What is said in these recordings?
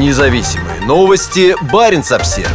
Независимые новости Barents Observer.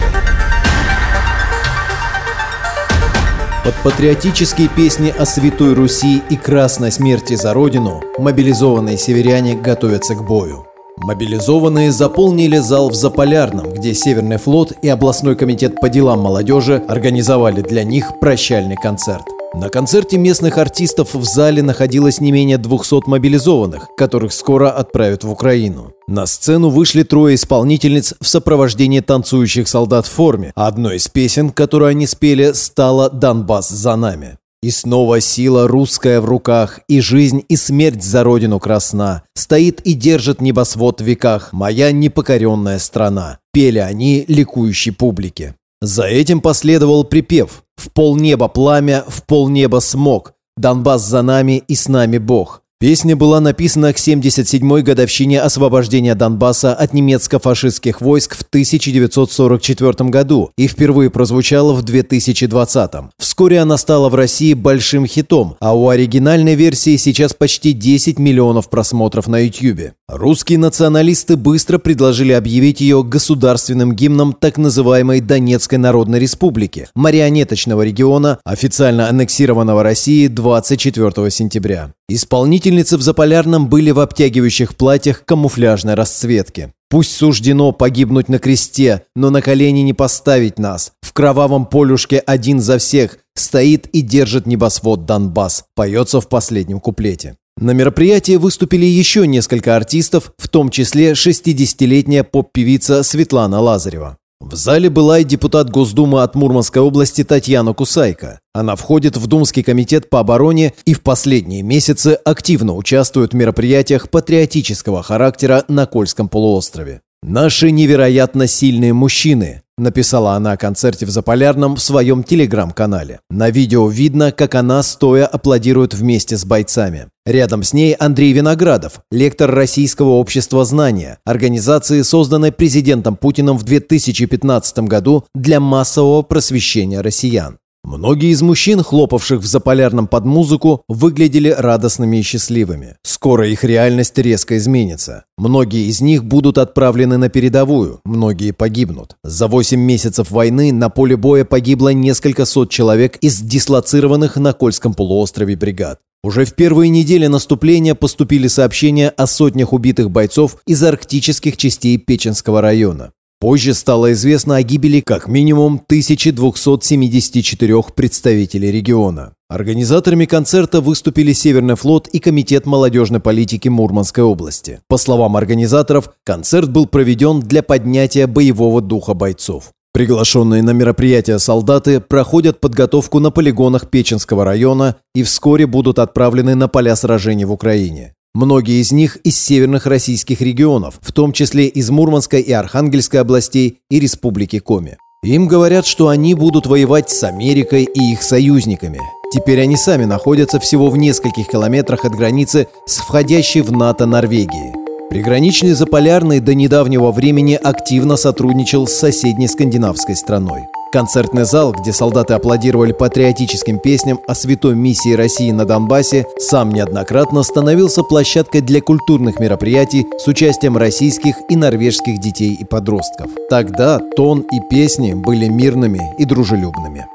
Под патриотические песни о Святой Руси и Красной смерти за Родину мобилизованные северяне готовятся к бою. Мобилизованные заполнили зал в Заполярном, где Северный флот и областной комитет по делам молодежи организовали для них прощальный концерт. На концерте местных артистов в зале находилось не менее 200 мобилизованных, которых скоро отправят в Украину. На сцену вышли трое исполнительниц в сопровождении танцующих солдат в форме, а одной из песен, которую они спели, стала «Донбасс за нами». «И снова сила русская в руках, и жизнь, и смерть за родину красна. Стоит и держит небосвод в веках моя непокоренная страна», – пели они ликующей публике. За этим последовал припев «В полнеба пламя, в полнеба смог, Донбасс за нами и с нами Бог». Песня была написана к 77-й годовщине освобождения Донбасса от немецко-фашистских войск в 1944 году и впервые прозвучала в 2020. Вскоре она стала в России большим хитом, а у оригинальной версии сейчас почти 10 миллионов просмотров на YouTube. Русские националисты быстро предложили объявить ее государственным гимном так называемой Донецкой Народной Республики, марионеточного региона, официально аннексированного Россией 24 сентября. Исполнительницы в Заполярном были в обтягивающих платьях камуфляжной расцветки. «Пусть суждено погибнуть на кресте, но на колени не поставить нас. В кровавом полюшке один за всех стоит и держит небосвод Донбасс», поется в последнем куплете. На мероприятии выступили еще несколько артистов, в том числе 60-летняя поп-певица Светлана Лазарева. В зале была и депутат Госдумы от Мурманской области Татьяна Кусайко. Она входит в Думский комитет по обороне и в последние месяцы активно участвует в мероприятиях патриотического характера на Кольском полуострове. «Наши невероятно сильные мужчины», – написала она о концерте в Заполярном в своем телеграм-канале. На видео видно, как она стоя аплодирует вместе с бойцами. Рядом с ней Андрей Виноградов, лектор Российского общества знания, организации, созданной президентом Путиным в 2015 году для массового просвещения россиян. Многие из мужчин, хлопавших в Заполярном под музыку, выглядели радостными и счастливыми. Скоро их реальность резко изменится. Многие из них будут отправлены на передовую, многие погибнут. За 8 месяцев войны на поле боя погибло несколько сот человек из дислоцированных на Кольском полуострове бригад. Уже в первые недели наступления поступили сообщения о сотнях убитых бойцов из арктических частей Печенского района. Позже стало известно о гибели как минимум 1274 представителей региона. Организаторами концерта выступили Северный флот и Комитет молодежной политики Мурманской области. По словам организаторов, концерт был проведен для поднятия боевого духа бойцов. Приглашенные на мероприятие солдаты проходят подготовку на полигонах Печенского района и вскоре будут отправлены на поля сражений в Украине. Многие из них из северных российских регионов, в том числе из Мурманской и Архангельской областей и Республики Коми. Им говорят, что они будут воевать с Америкой и их союзниками. Теперь они сами находятся всего в нескольких километрах от границы с входящей в НАТО Норвегией. Приграничный Заполярный до недавнего времени активно сотрудничал с соседней скандинавской страной. Концертный зал, где солдаты аплодировали патриотическим песням о святой миссии России на Донбассе, сам неоднократно становился площадкой для культурных мероприятий с участием российских и норвежских детей и подростков. Тогда тон и песни были мирными и дружелюбными.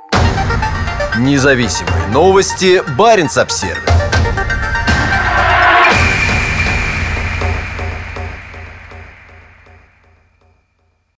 Независимые новости Barents Observer.